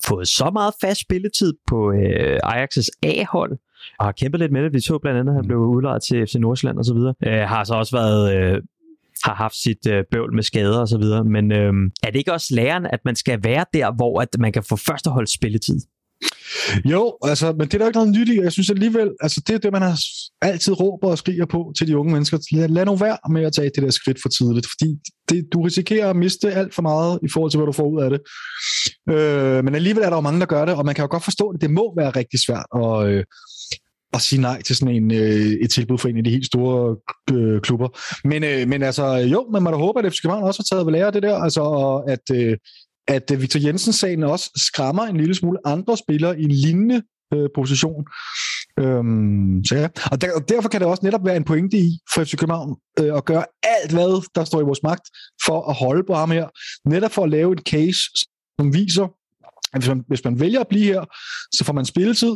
fået så meget fast spilletid på øh, Ajax's A-hold, og har kæmpet lidt med det. Vi så blandt andet, at han blev udlejet til F C Nordsjælland og så videre. Øh, har så også været, øh, har haft sit øh, bøvl med skader og så videre. Men øh, er det ikke også læren, at man skal være der, hvor at man kan få førsteholds spilletid? Jo, altså, men det er der ikke noget nyt i. Jeg synes alligevel, altså det er det, man har altid råber og skriger på til de unge mennesker. Lad nu være med at tage det der skridt for tidligt, fordi det, du risikerer at miste alt for meget i forhold til, hvad du får ud af det. Øh, men alligevel er der jo mange, der gør det, og man kan jo godt forstå det. Det må være rigtig svært at, øh, at sige nej til sådan en, øh, et tilbud for en af de helt store øh, klubber. Men, øh, men altså, jo, man må da håbe, at F C København også har taget ved lære af det der, altså, og at... Øh, at Victor Jensen-sagen også skræmmer en lille smule andre spillere i en lignende øh, position. Øhm, så ja. og, der, og derfor kan det også netop være en pointe i for F C København øh, at gøre alt, hvad der står i vores magt, for at holde på ham her. Netop for at lave en case, som viser, at hvis man, hvis man vælger at blive her, så får man spilletid,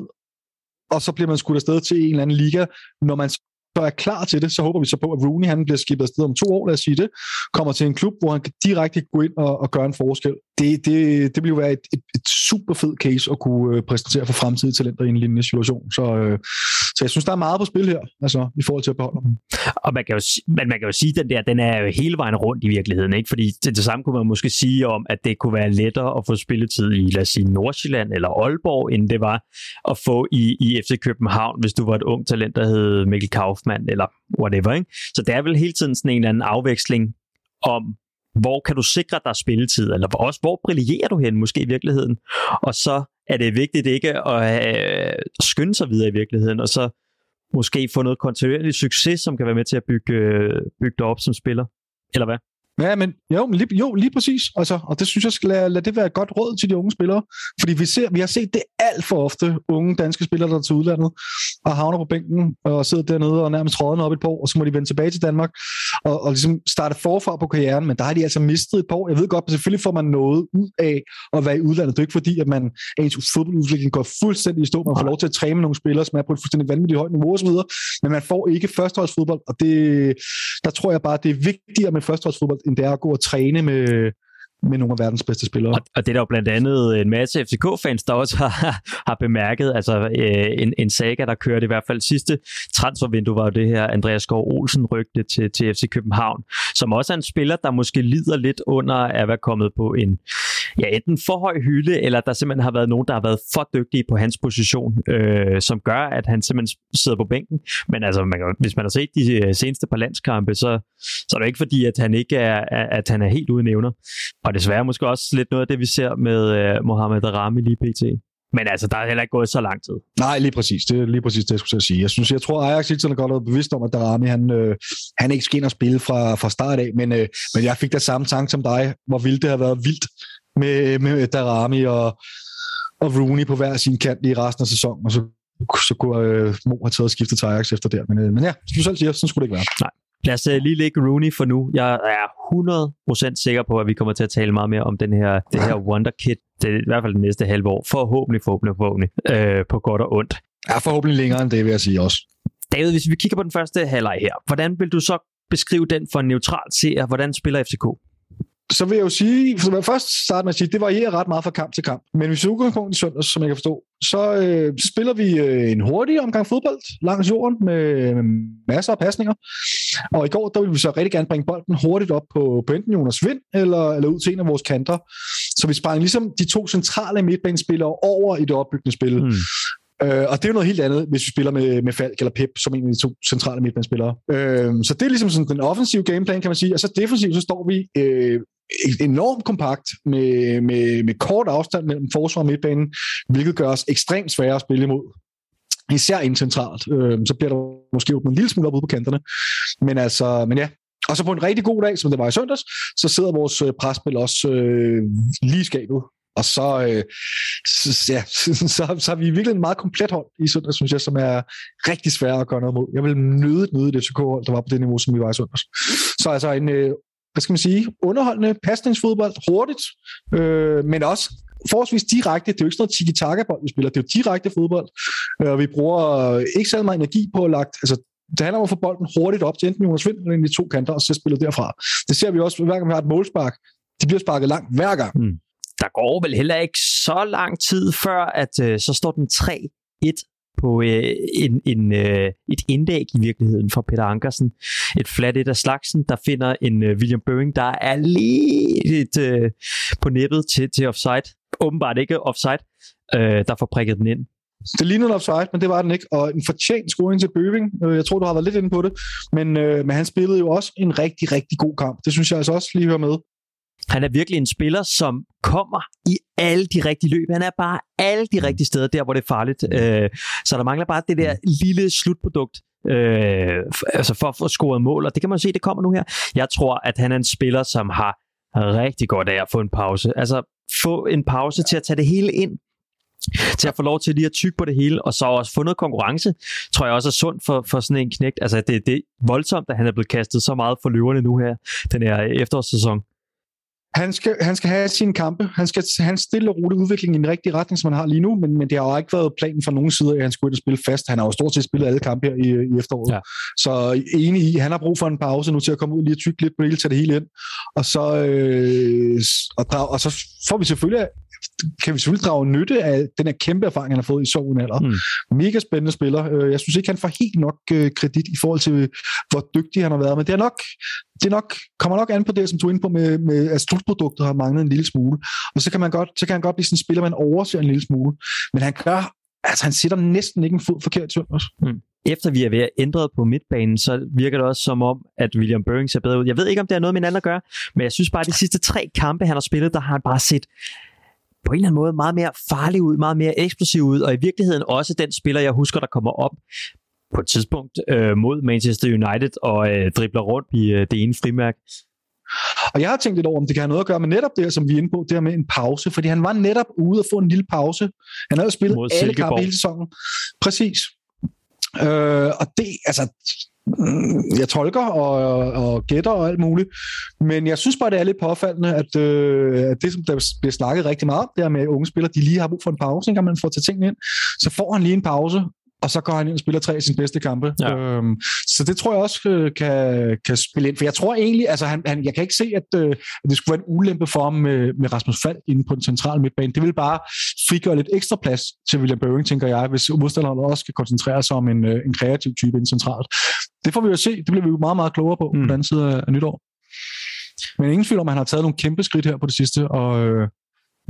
og så bliver man skudt afsted til en eller anden liga, når man så er klar til det, så håber vi så på, at Roony, han bliver skibet afsted om to år, lad os sige det, kommer til en klub, hvor han kan direkte gå ind og, og gøre en forskel. Det, det, det bliver jo være et, et, et super fed case at kunne præsentere for fremtidige talenter i en lignende situation. Så, øh, så jeg synes, der er meget på spil her, altså i forhold til at beholde dem. Og man kan jo, man, man kan jo sige, at den der, den er jo hele vejen rundt i virkeligheden, ikke? Fordi det, det samme kunne man måske sige om, at det kunne være lettere at få spilletid i, lad os sige, Nordsjælland eller Aalborg, end det var at få i, i F C København, hvis du var et ung talent, der hed Mikkel Kauf eller whatever, ikke? Så der er vel hele tiden sådan en eller anden afveksling om, hvor kan du sikre dig spilletid, eller også, hvor brillerer du hen måske i virkeligheden, og så er det vigtigt ikke at øh, skynde sig videre i virkeligheden, og så måske få noget kontinuerlig succes, som kan være med til at bygge, øh, bygge dig op som spiller, eller hvad? Ja, men jo, men lige, jo, lige præcis. Altså, og det synes jeg skal lade, lade det være et godt råd til de unge spillere. Fordi vi, ser, vi har set det alt for ofte, unge danske spillere, der er til udlandet, og havner på bænken, og sidder dernede og nærmest rådner op et par år, og så må de vende tilbage til Danmark, og, og ligesom starte forfra på karrieren, men der har de altså mistet et par år. Jeg ved godt, men selvfølgelig får man noget ud af at være i udlandet. Det er ikke fordi, at man ens fodboldudvikling går fuldstændig i stå, man får lov til at træne med nogle spillere, som er på et fuldstændig vanvittigt højt niveau og så videre, men man får ikke førsteholdsfodbold, og det, der tror jeg bare, det er vigtigere med førsteholdsfodbold, end det er at gå og træne med, med nogle af verdens bedste spillere. Og, og det er der jo blandt andet en masse F C K-fans, der også har, har bemærket, altså øh, en, en saga, der kørte i hvert fald sidste transfervindue, var jo det her Andreas Skov Olsen-rygte til, til F C København, som også er en spiller, der måske lider lidt under at være kommet på en ja, enten for høj hylde, eller der simpelthen har været nogen, der har været for dygtige på hans position, øh, som gør, at han simpelthen sidder på bænken. Men altså, man kan, hvis man har set de seneste par landskampe, så, så er det ikke fordi, at han ikke er, at han er helt uden evner. Og desværre måske også lidt noget af det, vi ser med øh, Mohamed Daramy lige pt. Men altså, der er heller ikke gået så lang tid. Nej, lige præcis. Det er lige præcis det, jeg skulle sige. Jeg synes, jeg tror, Ajax hele tiden er godt bevidst om, at Daramy, han, øh, han ikke skal ind og spille fra, fra start af. Men, øh, men jeg fik da samme tanke som dig. Hvor vildt det har været vildt. Med, med Daramy og, og Roony på hver sin kant i resten af sæsonen, og så, så kunne øh, Mo have taget og skiftet til Ajax efter der. Men, øh, men ja, som du selv siger, sådan skulle det ikke være. Nej. Lad os øh, lige lægge Roony for nu. Jeg er hundrede procent sikker på, at vi kommer til at tale meget mere om den her, det her wonderkid, det er i hvert fald det næste halve år. Forhåbentlig, forhåbentlig, forhåbentlig. Øh, på godt og ondt. Ja, forhåbentlig længere end det, vil jeg sige også. David, hvis vi kigger på den første halvleg her, hvordan vil du så beskrive den for en neutral seer? Hvordan spiller F C K? Så vil jeg jo sige, for først starte med at sige, det varierer ret meget fra kamp til kamp. Men hvis vi udgangspunkt i søndags, som jeg kan forstå, så, øh, så spiller vi øh, en hurtig omgang fodbold langs jorden med, med masser af pasninger. Og i går, der ville vi så rigtig gerne bringe bolden hurtigt op på, på enten Jonas Vind eller, eller ud til en af vores kanter. Så vi sprang ligesom de to centrale midtbanespillere over i det opbyggende spil. Mm. Øh, og det er jo noget helt andet, hvis vi spiller med, med Falk eller Pep, som en af de to centrale midtbanespillere. Øh, så det er ligesom sådan den offensive gameplan, kan man sige. Og så defensivt, så står vi... Øh, enormt kompakt med, med, med kort afstand mellem forsvar og midtbanen, hvilket gør os ekstremt svære at spille imod. Især indcentralt. Så bliver der måske åbnet en lille smule op ude på kanterne. Men altså, men ja. Og så på en rigtig god dag, som det var i søndags, så sidder vores presspil også øh, lige skabet. Og så, øh, så, ja, så, så er vi virkelig en meget komplet hold i søndags, synes jeg, som er rigtig svært at gøre noget mod. Jeg vil nøde nøde det F C K-hold, der var på det niveau, som vi var i søndags. Så altså en, øh, hvad skal man sige, underholdende pasningsfodbold, hurtigt, øh, men også forholdsvis direkte. Det er jo ikke sådan noget tiki-taka-bold, vi spiller. Det er jo direkte fodbold. Og vi bruger ikke særlig meget energi på at lagt... Altså, det handler om at få bolden hurtigt op til enten Jonas Vind eller de to kanter, og så spiller derfra. Det ser vi også, hver gang vi har et målspark. De bliver sparket langt hver gang. Mm. Der går vel heller ikke så lang tid før, at øh, så står den tre et på øh, en, en, øh, et indlæg i virkeligheden fra Peter Ankersen. Et flat et af slagsen, der finder en øh, William Bøving, der er lige et, øh, på nippet til, til offside. Åbenbart ikke offside, øh, der får prikket den ind. Det lignede en offside, men det var den ikke. Og en fortjent scoring til Bøving. Jeg tror, du har været lidt inde på det. Men, øh, men han spillede jo også en rigtig, rigtig god kamp. Det synes jeg altså også lige hører med. Han er virkelig en spiller, som kommer i alle de rigtige løb. Han er bare alle de rigtige steder, der hvor det er farligt. Øh, så der mangler bare det der lille slutprodukt, øh, altså for at få scoret mål. Og det kan man se, det kommer nu her. Jeg tror, at han er en spiller, som har rigtig godt af at få en pause. Altså få en pause til at tage det hele ind, til at få lov til lige at tygge på det hele, og så også få noget konkurrence, tror jeg også er sundt for, for sådan en knægt. Altså det, det er voldsomt, at han er blevet kastet så meget for løverne nu her, den her efterårssæson. Han skal, han skal have sine kampe. Han skal han stille og roligt udvikling i den rigtige retning, som han har lige nu, men, men det har jo ikke været planen fra nogen side, at han skulle spille fast. Han har jo stort set spillet alle kampe her i, i efteråret. Ja. Så enig i, han har brug for en pause nu til at komme ud lige og tygge lidt på det hele, tage det hele ind. Og så, øh, og, drage, og så får vi selvfølgelig, kan vi selvfølgelig drage nytte af den her kæmpe erfaring, han har fået i så ung alder. Mm. Mega spændende spiller. Jeg synes ikke, han får helt nok kredit i forhold til, hvor dygtig han har været, men det er nok... Det nok, kommer nok an på det, som du er inde på, med, med at slutproduktet har manglet en lille smule. Og så kan, man godt, så kan han godt blive sådan en spiller, man overser en lille smule. Men han gør, altså han sætter næsten ikke en fod forkert til os. Mm. Efter vi er ved at ændre på midtbanen, så virker det også som om, at William Bøving ser bedre ud. Jeg ved ikke, om det er noget med hinanden at gøre, men jeg synes bare, at de sidste tre kampe, han har spillet, der har han bare set på en eller anden måde meget mere farlig ud, meget mere eksplosiv ud. Og i virkeligheden også den spiller, jeg husker, der kommer op på et tidspunkt øh, mod Manchester United og øh, dribler rundt i øh, det ene frimærke. Og jeg har tænkt lidt over, om det kan have noget at gøre med netop det, som vi er inde på, det her med en pause, fordi han var netop ude og få en lille pause. Han havde spillet mod alle kampe hele sæsonen. Præcis. Øh, og det, altså... Jeg tolker og, og gætter og alt muligt, men jeg synes bare, det er lidt påfaldende, at, øh, at det, som der bliver snakket rigtig meget om, det er med unge spillere, de lige har brug for en pause, når man får taget tingene ind, så får han lige en pause, og så går han ind og spiller tre af sine bedste kampe. Ja. Øhm, så det tror jeg også øh, kan, kan spille ind. For jeg tror egentlig, altså han, han, jeg kan ikke se, at, øh, at det skulle være en ulempe for ham med, med Rasmus Falk inde på den centrale midtbane. Det vil bare frigøre lidt ekstra plads til William Bøving, tænker jeg, hvis modstanderne også skal koncentrere sig om en, øh, en kreativ type inde centralt. Det får vi jo se. Det bliver vi jo meget, meget klogere på mm. på den anden side af nytår. Men ingen tvivl om, at han har taget nogle kæmpe skridt her på det sidste, og øh,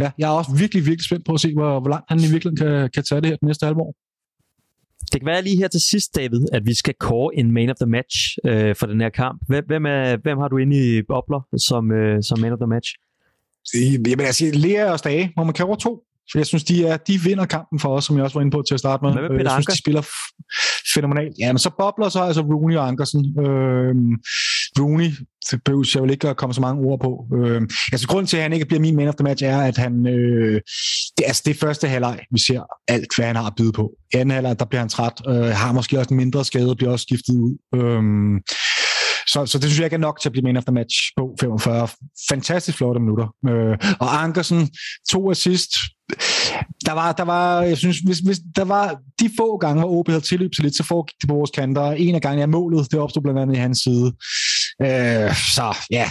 ja, jeg er også virkelig, virkelig spændt på at se, hvor, hvor langt han i virkeligheden kan, kan tage det her den næste halvår. Det kan være lige her til sidst, David, at vi skal kåre en man of the match øh, for den her kamp. Hvem, hvem, er, hvem har du inde i bobler som, øh, som man of the match? Jamen, jeg siger Lea og Stage, hvor man kan over to. For jeg synes, de, er, de vinder kampen for os, som jeg også var inde på til at starte med. Hvad med Peter Ankersen? Jeg synes, de spiller f- fænomenalt. Ja, men så bobler så altså Roony og Ankersen. Øh, Roony, det behøves jeg vil ikke at komme så mange ord på. Øh, altså, grunden til, at han ikke bliver min man of the match, er, at han... Øh, det, altså, det første halvleg, vi ser alt, hvad han har at byde på. Anden halvleg, der bliver han træt. Øh, har måske også en mindre skade og bliver også skiftet ud. Øh, Så, så det synes jeg ikke er nok til at blive man of the match på femogfyrre. Fantastisk flotte minutter. Øh, og Ankersen, to assist. Der var, der var, jeg synes, hvis, hvis der var de få gange, hvor O B havde tilløb til lidt, så foregik det på vores kanter. En af gangene er målet, det opstod blandt andet i hans side. Øh, så ja,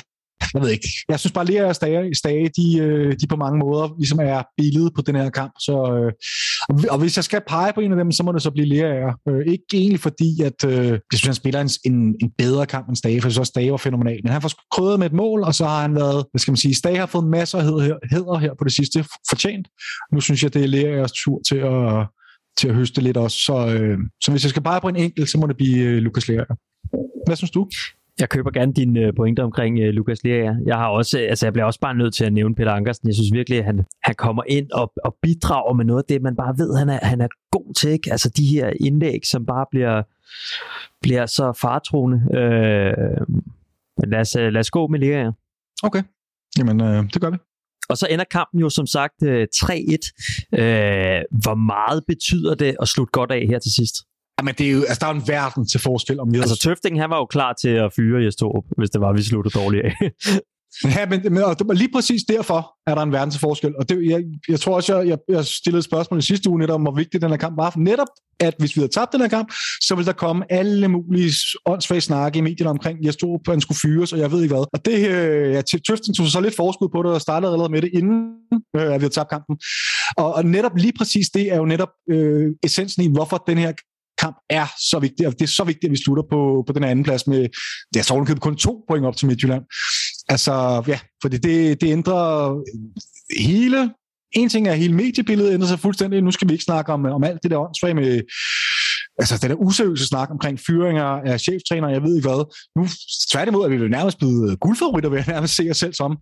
jeg ved ikke. Jeg synes bare, at Lerager og Stage, Stage de, de på mange måder ligesom er billedet på den her kamp. Så, øh, og hvis jeg skal pege på en af dem, så må det så blive Lerager. Øh, ikke egentlig fordi, at øh, jeg synes, han spiller en, en, en bedre kamp end Stage, for så Stage var fænomenal. Men han får krydret med et mål, og så har han været, hvad skal man sige, Stage har fået masser af hæder her på det sidste fortjent. Nu synes jeg, det er Leragers tur til at, til at høste lidt også. Så, øh, så hvis jeg skal pege på en enkelt, så må det blive øh, Lucas Lerager. Hvad synes du? Jeg køber gerne dine pointer omkring uh, Lukas Leraj. Jeg har også, altså jeg bliver også bare nødt til at nævne Peter Ankersen. Jeg synes virkelig, at han, han kommer ind og, og bidrager med noget af det, man bare ved, han er, han er god til, ikke? Altså de her indlæg, som bare bliver, bliver så faretruende. Uh, men lad os, lad os gå med Leraj. Okay, jamen øh, det gør vi. Og så ender kampen jo som sagt tre et. Øh, hvor meget betyder det at slutte godt af her til sidst? Jamen, det er jo, altså, der er en verden til forskel om Jes. Altså Tøfting, han var jo klar til at fyre Jes Torup, hvis det var, vi sluttede dårligt af. Ja, men, men og lige præcis derfor er der en verden til forskel. Og det, jeg, jeg tror også, jeg, jeg, jeg stillede et spørgsmål i sidste uge netop om, hvor vigtig den her kamp var. For netop, at hvis vi havde tabt den her kamp, så ville der komme alle mulige åndssvage snakke i medierne omkring, jeg stod på, at han skulle fyres, og jeg ved ikke hvad. Og det, øh, ja, Tøften tog så lidt forskud på det, og startede allerede med det, inden øh, at vi havde tabt kampen. Og, og netop lige præcis det er jo netop øh, essensen i, hvorfor den her kamp er så vigtig. Og det er så vigtigt, at vi slutter på, på den anden plads med, det er så ordentligt kun to point op til Midtjylland. Altså, ja, fordi det, det ændrer hele... En ting er, hele mediebilledet ændrer sig fuldstændig. Nu skal vi ikke snakke om, om alt det der åndssvage med... Altså, den der useriøse snak omkring fyringer af cheftræner, jeg ved ikke hvad. Nu tværtimod er vi jo nærmest blevet guldfavoritter, vil jeg nærmest se os selv som.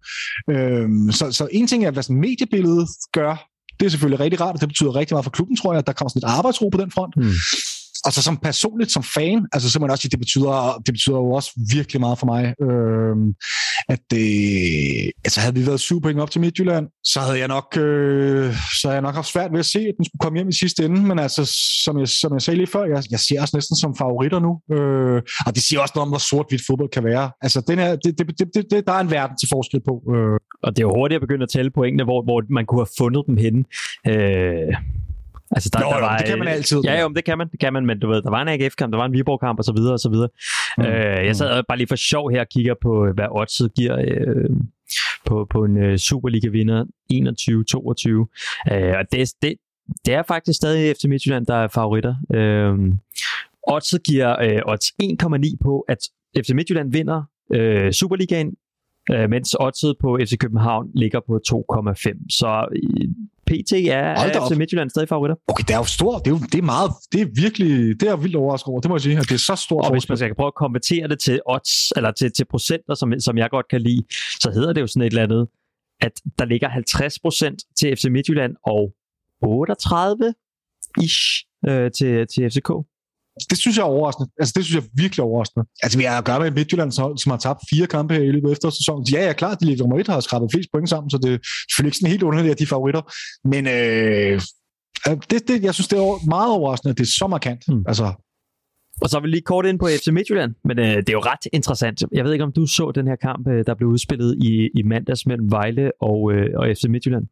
Øhm, så, så en ting er, hvad sådan mediebilledet gør. Det er selvfølgelig rigtig rart, og det betyder rigtig meget for klubben, tror jeg. Der kommer sådan lidt arbejdsro på den front. Mm. Og så som personligt, som fan, altså så må jeg også sige, det betyder, det betyder jo også virkelig meget for mig, øh, at det, altså havde vi været syv point op til Midtjylland, så havde jeg nok, øh, så havde jeg nok haft svært ved at se, at den skulle komme hjem i sidste ende, men altså, som jeg, som jeg sagde lige før, jeg, jeg ser os næsten som favoritter nu, øh, og det siger også noget om, hvor sort-hvidt fodbold kan være. Altså, den her, det, det, det, det, der er en verden til forskel på. Øh. Og det er jo hurtigt at begynde at tælle pointene, hvor, hvor man kunne have fundet dem henne. Øh... Altså der, Nå, der jo, var, det kan man altid. Ja, jo, det kan man, det kan man, men du ved, der var en A G F-kamp, der var en Viborg-kamp og så videre og så videre. Mm. Øh, jeg sad bare lige for sjov her og kigger på, hvad oddset giver øh, på på en Superliga-vinder enogtyve toogtyve. Øh, og det, det, det er faktisk stadig F C Midtjylland, der er favoritter. Øh, oddset giver øh, odds en komma ni på, at F C Midtjylland vinder øh, Superligaen, øh, mens oddset på F C København ligger på to komma fem. Så øh, P T er F C Midtjylland stadig favoritter. Okay, det er jo stort. Det er, jo, det er meget, det er virkelig, det er vildt overrasket over. Det må jeg sige, at det er så stort. Og hvis man skal prøve at konvertere det til odds, eller til, til procenter, som, som jeg godt kan lide, så hedder det jo sådan et eller andet, at der ligger halvtreds procent til F C Midtjylland og otteogtredive-ish øh, til, til F C K. Det synes jeg er overraskende. Altså, det synes jeg er virkelig overraskende. Altså, vi har at gøre med Midtjyllands hold, som har tabt fire kampe her i løbet af efterårssæsonen. Ja, jeg er klart, de ligger nummer et, har skrabet flest point sammen, så det er selvfølgelig ikke sådan helt underligt, at de er favoritter. Men øh, det, det, jeg synes, det er meget overraskende, at det er så markant. Mm. Altså. Og så vil vi lige kort ind på F C Midtjylland, men øh, det er jo ret interessant. Jeg ved ikke, om du så den her kamp, der blev udspillet i, i mandags mellem Vejle og, øh, og F C Midtjylland.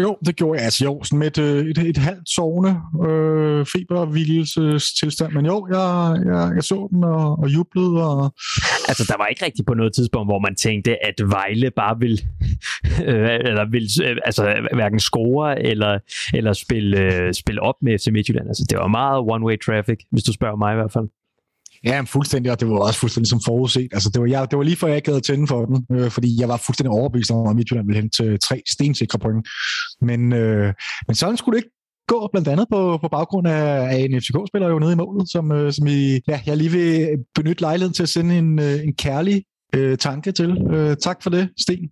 Jo, det gjorde jeg. Altså jo, sådan med et, et, et halvt sovende øh, feberhvilestilstand. Men jo, jeg, jeg, jeg så den og, og jublede. Og... Altså, der var ikke rigtigt på noget tidspunkt, hvor man tænkte, at Vejle bare ville, øh, eller ville øh, altså, hverken score eller, eller spille, øh, spille op med F C Midtjylland. Altså, det var meget one-way traffic, hvis du spørger mig i hvert fald. Ja, fuldstændig, og det var også fuldstændig som forudset. Altså, det var, jeg, det var lige før, jeg ikke havde tændt for den, øh, fordi jeg var fuldstændig overbevist om, at Midtjylland ville hente tre stensikre point. Men, øh, men sådan skulle det ikke gå, blandt andet på, på baggrund af, af en F C K-spiller jo nede i målet, som, øh, som I, ja, jeg lige vil benytte lejligheden til at sende en, øh, en kærlig øh, tanke til. Øh, tak for det, Sten.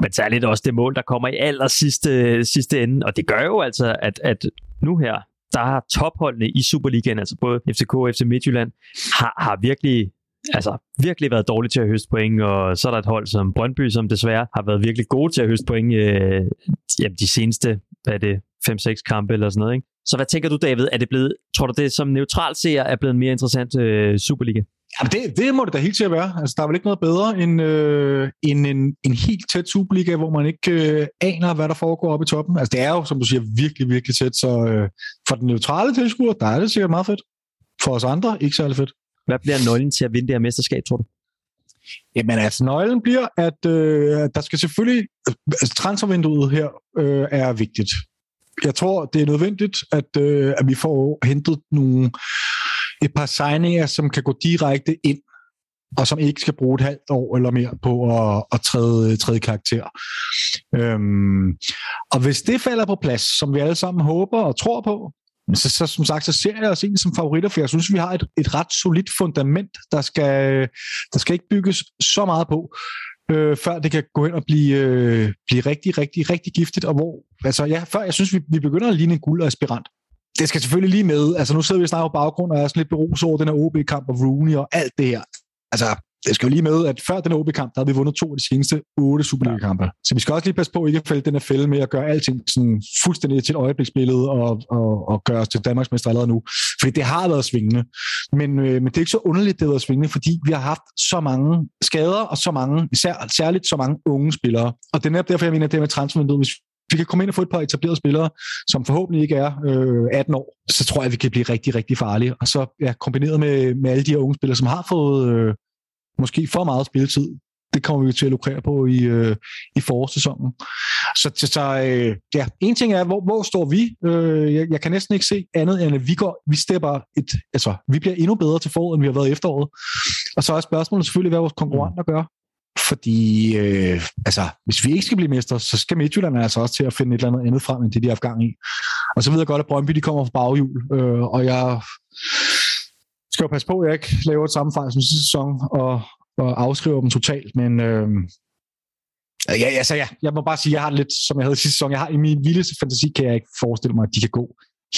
Men særligt også det mål, der kommer i aller sidste, sidste ende, og det gør jo altså, at, at nu her, der har topholdene i Superligaen, altså både F C K og F C Midtjylland, har, har virkelig, altså virkelig været dårlige til at høste point, og så er der et hold som Brøndby, som desværre har været virkelig gode til at høste point øh, jamen de seneste, hvad er det, fem seks kampe eller sådan noget, ikke? Så hvad tænker du, David, er det blevet, tror du det som neutral seer er blevet en mere interessant øh, Superliga? Jamen det, det må det da helt til at være. Altså, der er vel ikke noget bedre end, øh, end en, en helt tæt Superliga, hvor man ikke øh, aner, hvad der foregår oppe i toppen. Altså, det er jo, som du siger, virkelig, virkelig tæt. Så øh, for den neutrale tilskuer, der er det sikkert meget fedt. For os andre, ikke særlig fedt. Hvad bliver nøglen til at vinde det her mesterskab, tror du? Jamen altså, nøglen bliver, at øh, der skal selvfølgelig... Altså, transfervinduet her øh, er vigtigt. Jeg tror, det er nødvendigt, at, øh, at vi får hentet nogle... et par signinger, som kan gå direkte ind, og som ikke skal bruge et halvt år eller mere på at, at træde, træde karakter. Øhm, og hvis det falder på plads, som vi alle sammen håber og tror på, Men så, så som sagt, så ser jeg os egentlig som favoritter, for jeg synes, vi har et, et ret solidt fundament, der skal, der skal ikke bygges så meget på, øh, før det kan gå hen og blive, øh, blive rigtig, rigtig, rigtig giftigt. Og hvor, altså, ja, før jeg synes, vi, vi begynder at ligne en guldaspirant. Det skal selvfølgelig lige med. Altså, nu sidder vi snart på baggrund, og jeg er sådan lidt beruset over den her O B-kamp og Roony og alt det her. Altså, det skal jo lige med, at før den her O B-kamp, der har vi vundet to af de seneste otte Superliga-kampe. Så vi skal også lige passe på ikke at fælde den her fælde med at gøre alting sådan fuldstændig til et øjebliksbillede og, og, og gøre os til Danmarksmester allerede nu. Fordi det har været svingende. Men, øh, men det er ikke så underligt, det har været svingende, fordi vi har haft så mange skader og så mange, især, særligt så mange unge spillere. Og det er netop derfor, jeg mener, at det med transfervinduet, hvis vi kan komme ind og få et par etablerede spillere, som forhåbentlig ikke er øh, atten år, så tror jeg, at vi kan blive rigtig, rigtig farlige. Og så ja, kombineret med, med alle de her unge spillere, som har fået øh, måske for meget spilletid, det kommer vi til at lukrere på i, øh, i forårssæsonen. Så, så øh, ja, en ting er, hvor, hvor står vi? Øh, jeg, jeg kan næsten ikke se andet, end at vi, går, vi, stepper et, altså, vi bliver endnu bedre til foråret, end vi har været i efteråret. Og så er spørgsmålet selvfølgelig, hvad vores konkurrenter gør. Fordi, øh, altså, hvis vi ikke skal blive mestre, så skal Midtjylland altså også til at finde et eller andet andet frem, end det, de har haft gang i. Og så ved jeg godt, at Brøndby, de kommer fra baghjul, øh, og jeg skal jo passe på, at jeg ikke laver et samme fejl som sidste sæson, og, og afskriver dem totalt, men øh, ja, altså, ja, jeg må bare sige, jeg har lidt, som jeg havde sidste sæson, jeg har i min vildeste fantasi, kan jeg ikke forestille mig, at de kan gå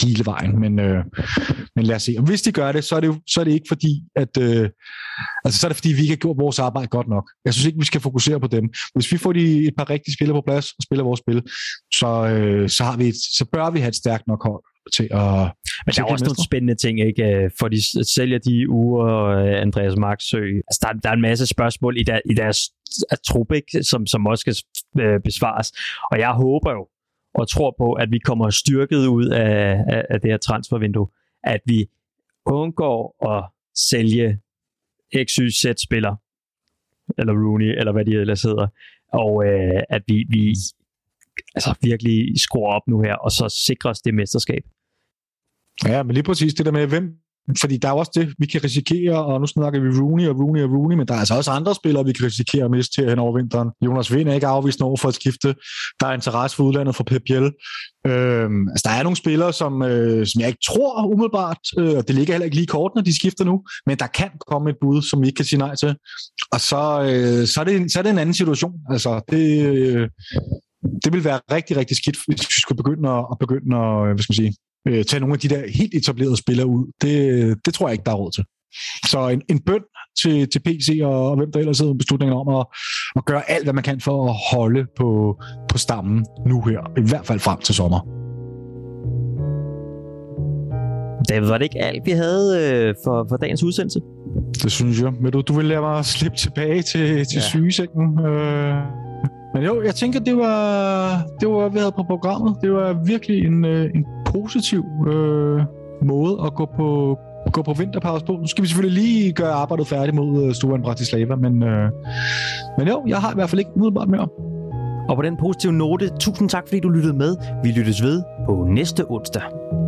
hele vejen, men, øh, men lad os se. Og hvis de gør det, så er det, jo, så er det ikke fordi, at øh, altså, så er det fordi, vi ikke har gjort vores arbejde godt nok. Jeg synes ikke, vi skal fokusere på dem. Hvis vi får de et par rigtige spillere på plads og spiller vores spil, så, øh, så, har vi et, så bør vi have et stærkt nok hold til at... Men der er også nogle spændende ting, ikke? For de sælger de uger, Andreas Marksø. Altså, der, der er en masse spørgsmål i, der, i deres trup, ikke? Som, som også skal besvares. Og jeg håber jo, og tror på, at vi kommer styrket ud af, af, af det her transfervindue, at vi undgår at sælge X Y Z-spiller, eller Roony, eller hvad de ellers hedder, og øh, at vi, vi altså virkelig skruer op nu her, og så sikrer os det mesterskab. Ja, men lige præcis det der med, hvem, fordi der er også det, vi kan risikere, og nu snakker vi Roony og Roony og Roony, men der er altså også andre spillere, vi kan risikere at miste her hen over vinteren. Jonas Vind er ikke afvist over for at skifte. Der er interesse for udlandet for Pep Biel. Øhm, altså, der er nogle spillere, som, øh, som jeg ikke tror umiddelbart, øh, og det ligger heller ikke lige kort, når de skifter nu, men der kan komme et bud, som vi ikke kan sige nej til. Og så, øh, så, er, det, så er det en anden situation. Altså, det, øh, det vil være rigtig, rigtig skidt, hvis vi skulle begynde at, at begynde at, hvad skal man sige, Øh, tage nogle af de der helt etablerede spillere ud. Det, det tror jeg ikke, der er råd til. Så en, en bøn til, til P C og, og hvem der ellers sidder med beslutningen om at, at gøre alt, hvad man kan for at holde på, på stammen nu her. I hvert fald frem til sommer. David, var det ikke alt, vi havde øh, for, for dagens udsendelse? Det synes jeg. Men du, du vil lade mig slippe tilbage til, til ja. sygesækken. Øh... Men jo, jeg tænker, det var, det var, vi havde på programmet. Det var virkelig en, en positiv øh, måde at gå på, gå på vinterpause på. Nu skal vi selvfølgelig lige gøre arbejdet færdigt mod Slovan Bratislava, men, øh, men jo, jeg har i hvert fald ikke umiddelbart mere. Og på den positive note, tusind tak, fordi du lyttede med. Vi lyttes ved på næste onsdag.